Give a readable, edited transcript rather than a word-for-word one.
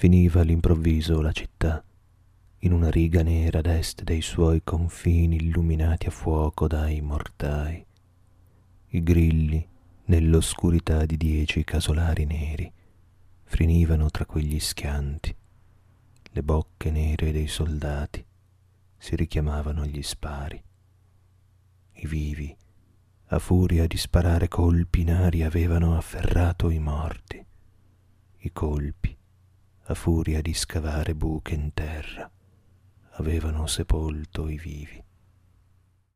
finiva all'improvviso la città, in una riga nera ad est dei suoi confini illuminati a fuoco dai mortai. I grilli, nell'oscurità di 10 casolari neri, frinivano tra quegli schianti. Le bocche nere dei soldati si richiamavano agli spari. I vivi, a furia di sparare colpi in aria, avevano afferrato i morti. I colpi, a furia di scavare buche in terra, avevano sepolto i vivi.